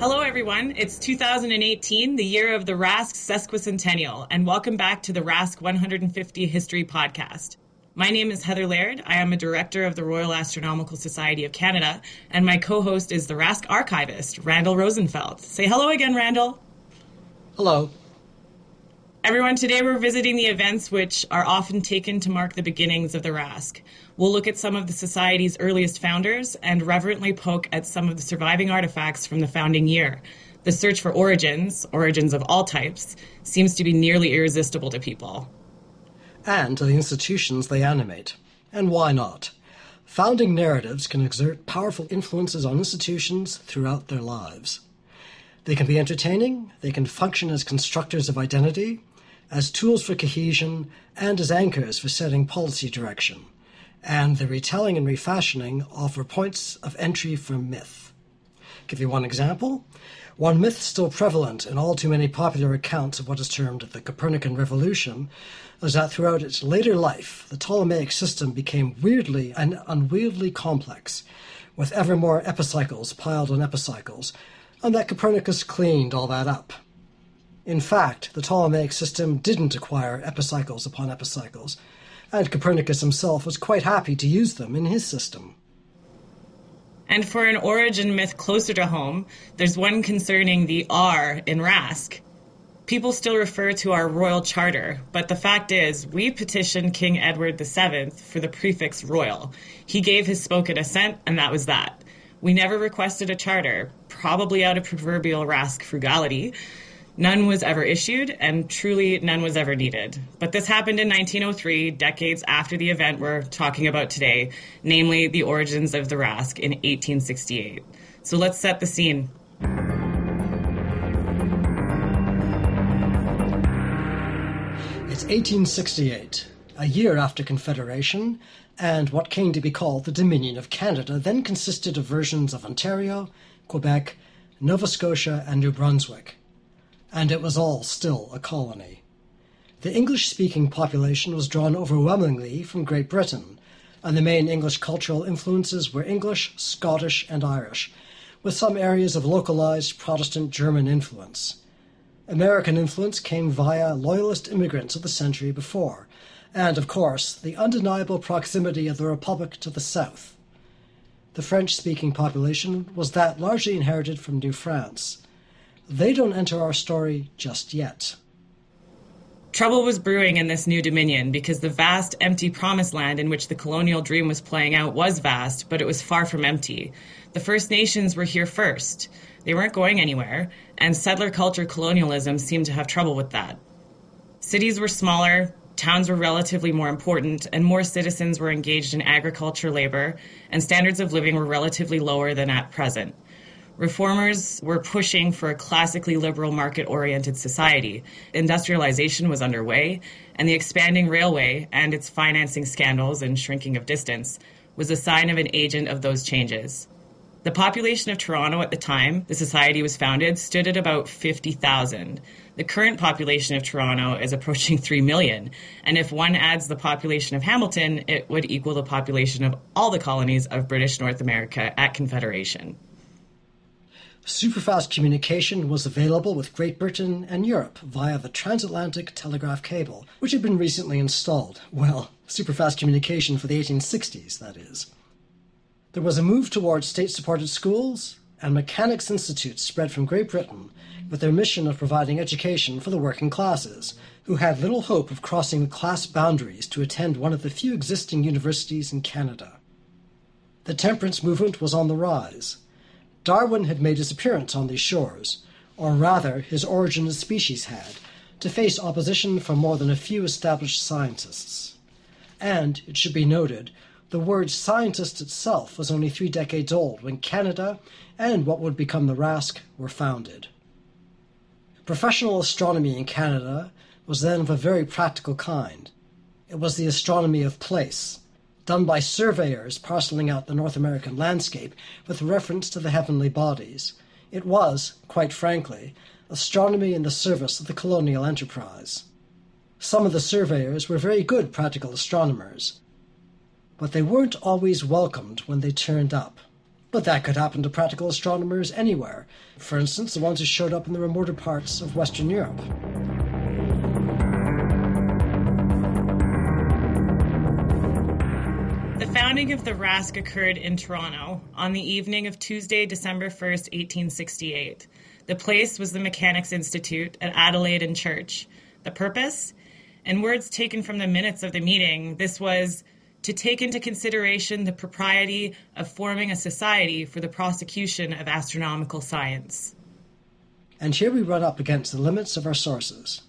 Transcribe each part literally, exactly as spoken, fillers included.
Hello, everyone. It's two thousand eighteen, the year of the R A S C sesquicentennial, and welcome back to the R A S C one hundred fifty History Podcast. My name is Heather Laird. I am a director of the Royal Astronomical Society of Canada, and my co-host is the R A S C archivist, Randall Rosenfeld. Say hello again, Randall. Hello. Everyone, today we're visiting the events which are often taken to mark the beginnings of the R A S C. We'll look at some of the Society's earliest founders and reverently poke at some of the surviving artifacts from the founding year. The search for origins, origins of all types, seems to be nearly irresistible to people. And to the institutions they animate. And why not? Founding narratives can exert powerful influences on institutions throughout their lives. They can be entertaining, they can function as constructors of identity, as tools for cohesion, and as anchors for setting policy direction. And the retelling and refashioning offer points of entry for myth. I'll give you one example. One myth still prevalent in all too many popular accounts of what is termed the Copernican Revolution is that throughout its later life, the Ptolemaic system became weirdly and unwieldily complex, with ever more epicycles piled on epicycles, and that Copernicus cleaned all that up. In fact, the Ptolemaic system didn't acquire epicycles upon epicycles, and Copernicus himself was quite happy to use them in his system. And for an origin myth closer to home, there's one concerning the R in R A S C. People still refer to our royal charter, but the fact is, we petitioned King Edward the seventh for the prefix royal. He gave his spoken assent, and that was that. We never requested a charter, probably out of proverbial R A S C frugality. None was ever issued, and truly none was ever needed. But this happened in nineteen oh three, decades after the event we're talking about today, namely the origins of the R A S C in eighteen sixty-eight. So let's set the scene. It's eighteen sixty-eight, a year after Confederation, and what came to be called the Dominion of Canada then consisted of versions of Ontario, Quebec, Nova Scotia, and New Brunswick. And it was all still a colony. The English-speaking population was drawn overwhelmingly from Great Britain, and the main English cultural influences were English, Scottish, and Irish, with some areas of localized Protestant German influence. American influence came via loyalist immigrants of the century before, and, of course, the undeniable proximity of the Republic to the south. The French-speaking population was that largely inherited from New France. They don't enter our story just yet. Trouble was brewing in this new dominion because the vast, empty promised land in which the colonial dream was playing out was vast, but it was far from empty. The First Nations were here first. They weren't going anywhere, and settler culture colonialism seemed to have trouble with that. Cities were smaller, towns were relatively more important, and more citizens were engaged in agriculture labor, and standards of living were relatively lower than at present. Reformers were pushing for a classically liberal market-oriented society. Industrialization was underway, and the expanding railway and its financing scandals and shrinking of distance was a sign of an agent of those changes. The population of Toronto at the time the society was founded stood at about fifty thousand. The current population of Toronto is approaching three million, and if one adds the population of Hamilton, it would equal the population of all the colonies of British North America at Confederation. Superfast communication was available with Great Britain and Europe via the transatlantic telegraph cable, which had been recently installed. Well, superfast communication for the eighteen sixties, that is. There was a move towards state-supported schools, and Mechanics Institute spread from Great Britain with their mission of providing education for the working classes, who had little hope of crossing the class boundaries to attend one of the few existing universities in Canada. The temperance movement was on the rise. Darwin had made his appearance on these shores, or rather his Origin of Species had, to face opposition from more than a few established scientists. And, it should be noted, the word scientist itself was only three decades old when Canada and what would become the R A S C were founded. Professional astronomy in Canada was then of a very practical kind. It was the astronomy of place, done by surveyors parceling out the North American landscape with reference to the heavenly bodies. It was, quite frankly, astronomy in the service of the colonial enterprise. Some of the surveyors were very good practical astronomers, but they weren't always welcomed when they turned up. But that could happen to practical astronomers anywhere, for instance, the ones who showed up in the remoter parts of Western Europe. The founding of the R A S C occurred in Toronto on the evening of Tuesday, December first, eighteen sixty-eight. The place was the Mechanics Institute at Adelaide and Church. The purpose? In words taken from the minutes of the meeting, this was to take into consideration the propriety of forming a society for the prosecution of astronomical science. And here we run up against the limits of our sources.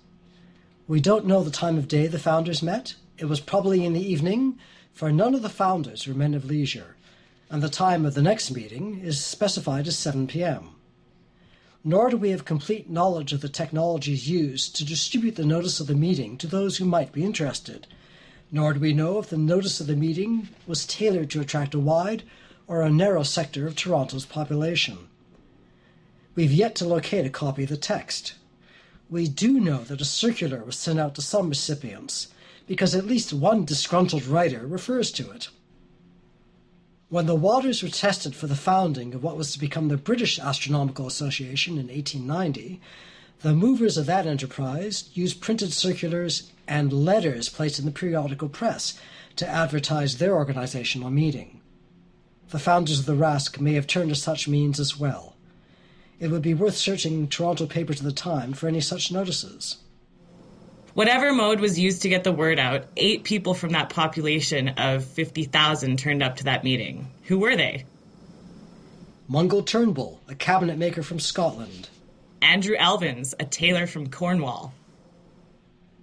We don't know the time of day the founders met. It was probably in the evening, for none of the founders were men of leisure, and the time of the next meeting is specified as seven p.m. Nor do we have complete knowledge of the technologies used to distribute the notice of the meeting to those who might be interested. Nor do we know if the notice of the meeting was tailored to attract a wide or a narrow sector of Toronto's population. We've yet to locate a copy of the text. We do know that a circular was sent out to some recipients, because at least one disgruntled writer refers to it. When the waters were tested for the founding of what was to become the British Astronomical Association in eighteen ninety, the movers of that enterprise used printed circulars and letters placed in the periodical press to advertise their organizational meeting. The founders of the R A S C may have turned to such means as well. It would be worth searching Toronto papers of the time for any such notices. Whatever mode was used to get the word out, eight people from that population of fifty thousand turned up to that meeting. Who were they? Mungle Turnbull, a cabinet maker from Scotland. Andrew Elvins, a tailor from Cornwall.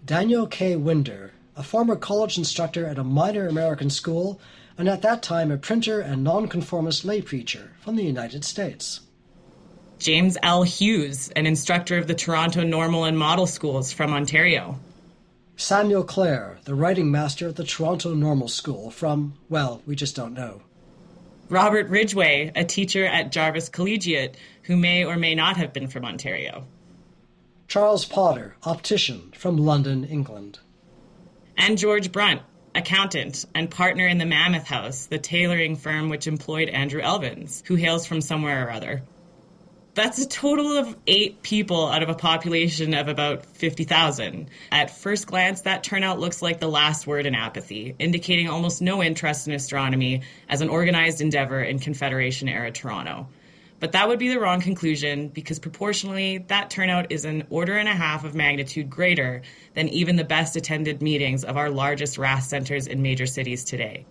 Daniel K. Winder, a former college instructor at a minor American school, and at that time a printer and nonconformist lay preacher from the United States. James L. Hughes, an instructor of the Toronto Normal and Model Schools from Ontario. Samuel Clare, the writing master at the Toronto Normal School from, well, we just don't know. Robert Ridgway, a teacher at Jarvis Collegiate, who may or may not have been from Ontario. Charles Potter, optician from London, England. And George Brunt, accountant and partner in the Mammoth House, the tailoring firm which employed Andrew Elvins, who hails from somewhere or other. That's a total of eight people out of a population of about fifty thousand. At first glance, that turnout looks like the last word in apathy, indicating almost no interest in astronomy as an organized endeavor in Confederation-era Toronto. But that would be the wrong conclusion, because proportionally, that turnout is an order and a half of magnitude greater than even the best attended meetings of our largest R A S centers in major cities today.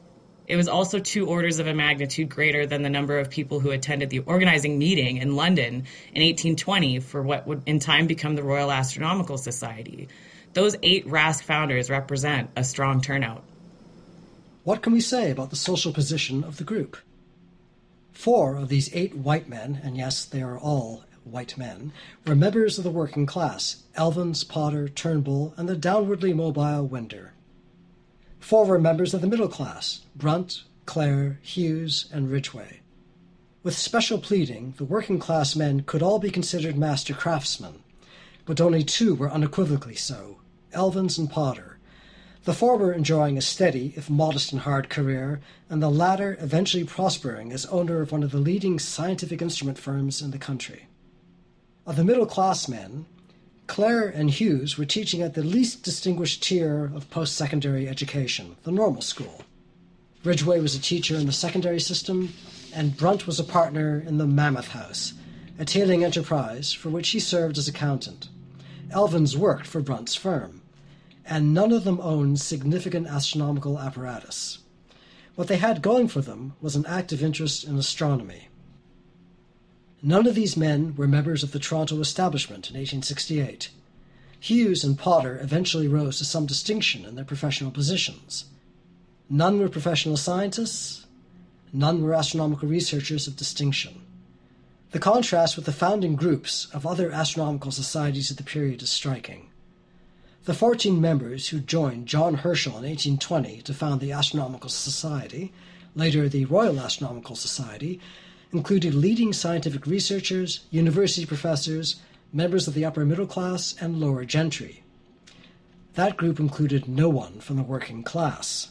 It was also two orders of a magnitude greater than the number of people who attended the organizing meeting in London in eighteen twenty for what would in time become the Royal Astronomical Society. Those eight R A S C founders represent a strong turnout. What can we say about the social position of the group? Four of these eight white men, and yes, they are all white men, were members of the working class: Elvins, Potter, Turnbull, and the downwardly mobile Winder. Four were members of the middle class: Brunt, Clare, Hughes, and Ridgway. With special pleading, the working class men could all be considered master craftsmen, but only two were unequivocally so: Elvins and Potter, the former enjoying a steady, if modest and hard, career, and the latter eventually prospering as owner of one of the leading scientific instrument firms in the country. Of the middle class men, Clare and Hughes were teaching at the least distinguished tier of post-secondary education, the normal school. Ridgway was a teacher in the secondary system, and Brunt was a partner in the Mammoth House, a tailing enterprise for which he served as accountant. Elvins worked for Brunt's firm, and none of them owned significant astronomical apparatus. What they had going for them was an active interest in astronomy. None of these men were members of the Toronto establishment in eighteen sixty-eight. Hughes and Potter eventually rose to some distinction in their professional positions. None were professional scientists. None were astronomical researchers of distinction. The contrast with the founding groups of other astronomical societies of the period is striking. The fourteen members who joined John Herschel in eighteen twenty to found the Astronomical Society, later the Royal Astronomical Society, included leading scientific researchers, university professors, members of the upper middle class, and lower gentry. That group included no one from the working class.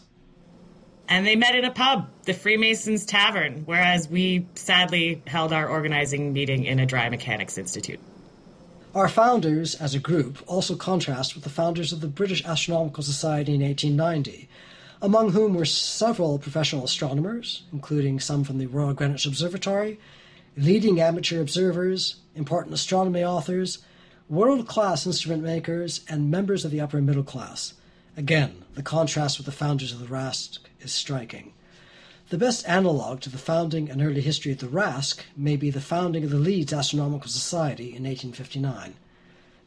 And they met in a pub, the Freemasons Tavern, whereas we sadly held our organizing meeting in a dry Mechanics Institute. Our founders, as a group, also contrast with the founders of the British Astronomical Society in eighteen ninety, among whom were several professional astronomers, including some from the Royal Greenwich Observatory, leading amateur observers, important astronomy authors, world-class instrument makers, and members of the upper middle class. Again, the contrast with the founders of the R A S C is striking. The best analogue to the founding and early history of the R A S C may be the founding of the Leeds Astronomical Society in eighteen fifty-nine,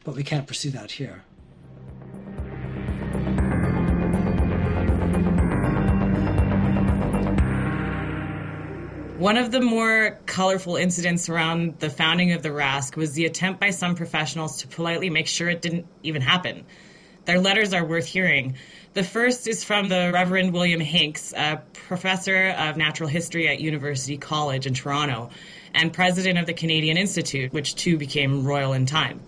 but we can't pursue that here. One of the more colorful incidents around the founding of the R A S C was the attempt by some professionals to politely make sure it didn't even happen. Their letters are worth hearing. The first is from the Reverend William Hinks, a professor of natural history at University College in Toronto and president of the Canadian Institute, which too became royal in time.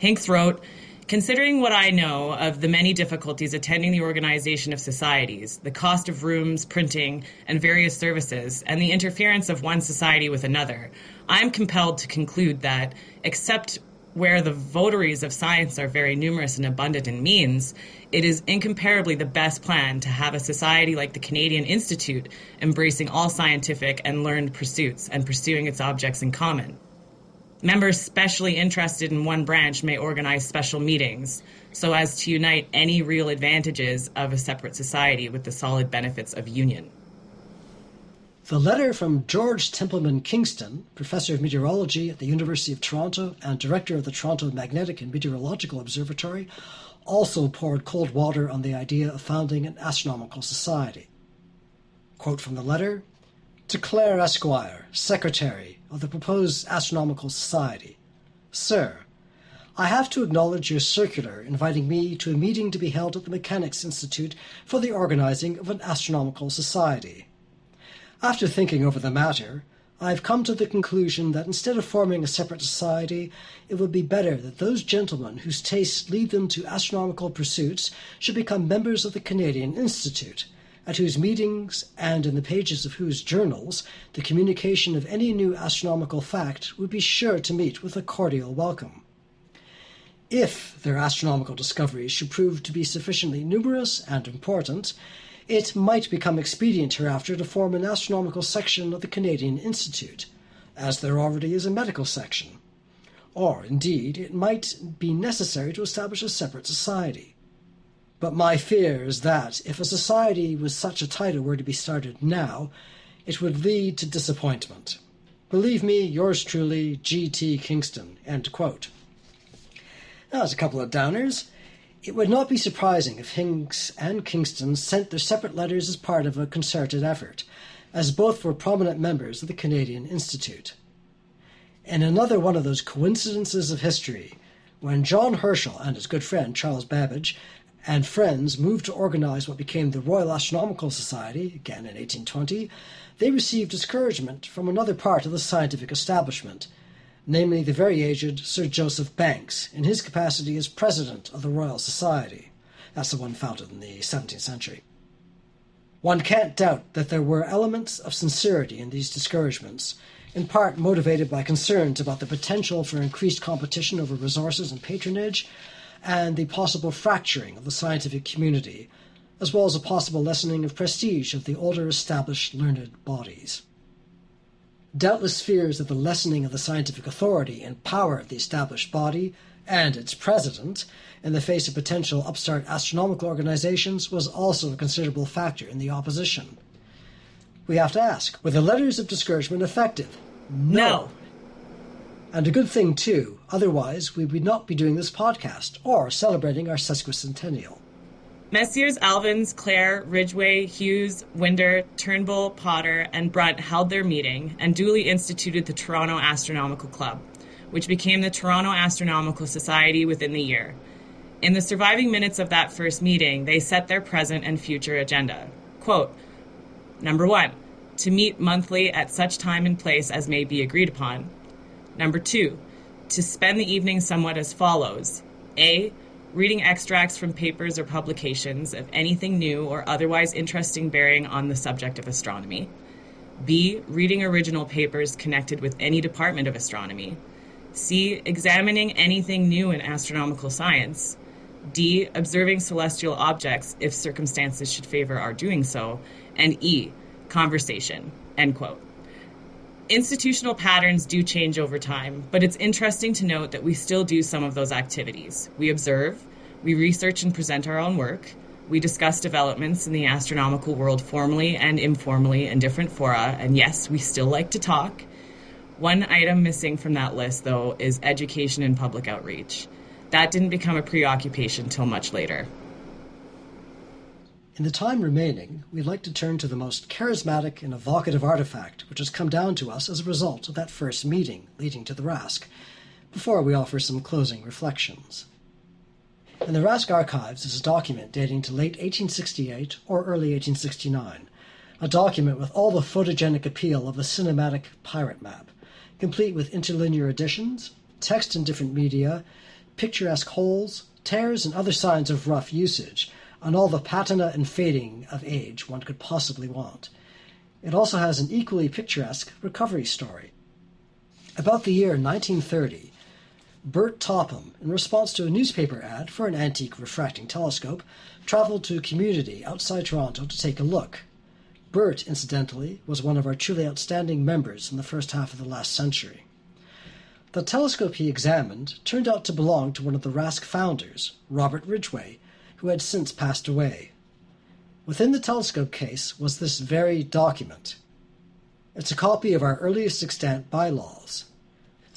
Hinks wrote, "Considering what I know of the many difficulties attending the organization of societies, the cost of rooms, printing, and various services, and the interference of one society with another, I am compelled to conclude that, except where the votaries of science are very numerous and abundant in means, it is incomparably the best plan to have a society like the Canadian Institute embracing all scientific and learned pursuits and pursuing its objects in common. Members specially interested in one branch may organize special meetings so as to unite any real advantages of a separate society with the solid benefits of union." The letter from George Templeman Kingston, professor of meteorology at the University of Toronto and director of the Toronto Magnetic and Meteorological Observatory, also poured cold water on the idea of founding an astronomical society. Quote from the letter, "To Clare Esquire, secretary of the proposed Astronomical Society. Sir, I have to acknowledge your circular inviting me to a meeting to be held at the Mechanics Institute for the organizing of an astronomical society. After thinking over the matter, I have come to the conclusion that instead of forming a separate society, it would be better that those gentlemen whose tastes lead them to astronomical pursuits should become members of the Canadian Institute, at whose meetings and in the pages of whose journals the communication of any new astronomical fact would be sure to meet with a cordial welcome. If their astronomical discoveries should prove to be sufficiently numerous and important, it might become expedient hereafter to form an astronomical section of the Canadian Institute, as there already is a medical section. Or, indeed, it might be necessary to establish a separate society. But my fear is that, if a society with such a title were to be started now, it would lead to disappointment. Believe me, yours truly, G T Kingston." End quote. Now, as a couple of downers, it would not be surprising if Hinks and Kingston sent their separate letters as part of a concerted effort, as both were prominent members of the Canadian Institute. In another one of those coincidences of history, when John Herschel and his good friend Charles Babbage and friends moved to organize what became the Royal Astronomical Society, again in eighteen twenty, they received discouragement from another part of the scientific establishment, namely the very aged Sir Joseph Banks, in his capacity as president of the Royal Society. That's the one founded in the seventeenth century. One can't doubt that there were elements of sincerity in these discouragements, in part motivated by concerns about the potential for increased competition over resources and patronage, and the possible fracturing of the scientific community, as well as a possible lessening of prestige of the older established learned bodies. Doubtless fears of the lessening of the scientific authority and power of the established body and its president in the face of potential upstart astronomical organizations was also a considerable factor in the opposition. We have to ask, were the letters of discouragement effective? No. no. And a good thing, too. Otherwise, we would not be doing this podcast or celebrating our sesquicentennial. Messieurs Elvins, Clare, Ridgway, Hughes, Winder, Turnbull, Potter, and Brunt held their meeting and duly instituted the Toronto Astronomical Club, which became the Toronto Astronomical Society within the year. In the surviving minutes of that first meeting, they set their present and future agenda. Quote, number one, to meet monthly at such time and place as may be agreed upon. Number two, to spend the evening somewhat as follows. A, reading extracts from papers or publications of anything new or otherwise interesting bearing on the subject of astronomy. B. Reading original papers connected with any department of astronomy. C. Examining anything new in astronomical science. D. Observing celestial objects if circumstances should favor our doing so. And E. Conversation. End quote. Institutional patterns do change over time, but it's interesting to note that we still do some of those activities. We observe, we research and present our own work, we discuss developments in the astronomical world formally and informally in different fora, and yes, we still like to talk. One item missing from that list, though, is education and public outreach. That didn't become a preoccupation till much later. In the time remaining, we'd like to turn to the most charismatic and evocative artifact which has come down to us as a result of that first meeting leading to the R A S C, before we offer some closing reflections. In the R A S C archives is a document dating to late eighteen sixty-eight or early eighteen sixty-nine, a document with all the photogenic appeal of a cinematic pirate map, complete with interlinear additions, text in different media, picturesque holes, tears, and other signs of rough usage, on all the patina and fading of age one could possibly want. It also has an equally picturesque recovery story. About the year nineteen thirty, Bert Topham, in response to a newspaper ad for an antique refracting telescope, traveled to a community outside Toronto to take a look. Bert, incidentally, was one of our truly outstanding members in the first half of the last century. The telescope he examined turned out to belong to one of the R A S C founders, Robert Ridgway, who had since passed away. Within the telescope case was this very document. It's a copy of our earliest extant bylaws.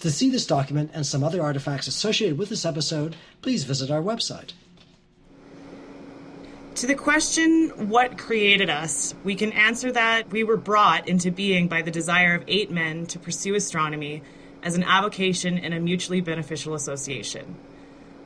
To see this document and some other artifacts associated with this episode, please visit our website. To the question, what created us, we can answer that we were brought into being by the desire of eight men to pursue astronomy as an avocation in a mutually beneficial association.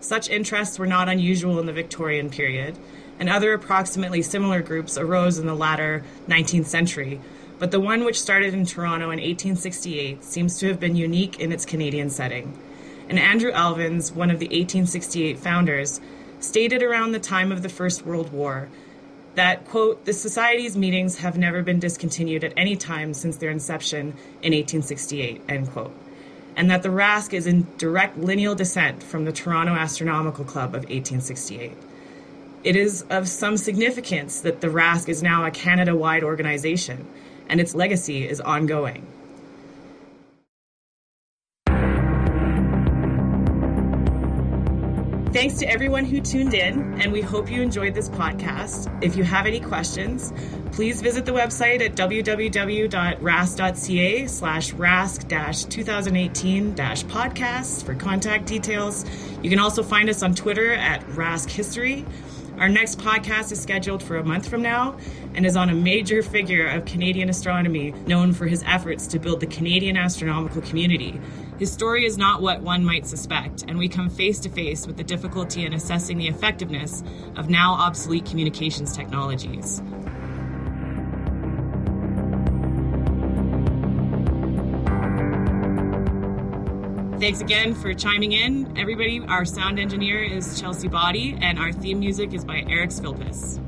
Such interests were not unusual in the Victorian period, and other approximately similar groups arose in the latter nineteenth century, but the one which started in Toronto in eighteen sixty-eight seems to have been unique in its Canadian setting. And Andrew Elvins, one of the eighteen sixty-eight founders, stated around the time of the First World War that, quote, "the Society's meetings have never been discontinued at any time since their inception in eighteen sixty-eight, end quote. And that the R A S C is in direct lineal descent from the Toronto Astronomical Club of eighteen sixty-eight. It is of some significance that the R A S C is now a Canada-wide organization, and its legacy is ongoing." Thanks to everyone who tuned in, and we hope you enjoyed this podcast. If you have any questions, please visit the website at www.ras.ca slash rasc-2018-podcasts for contact details. You can also find us on Twitter at R A S C History. Our next podcast is scheduled for a month from now and is on a major figure of Canadian astronomy known for his efforts to build the Canadian astronomical community. His story is not what one might suspect, and we come face to face with the difficulty in assessing the effectiveness of now obsolete communications technologies. Thanks again for chiming in, everybody. Our sound engineer is Chelsea Body, and our theme music is by Eric Svilpis.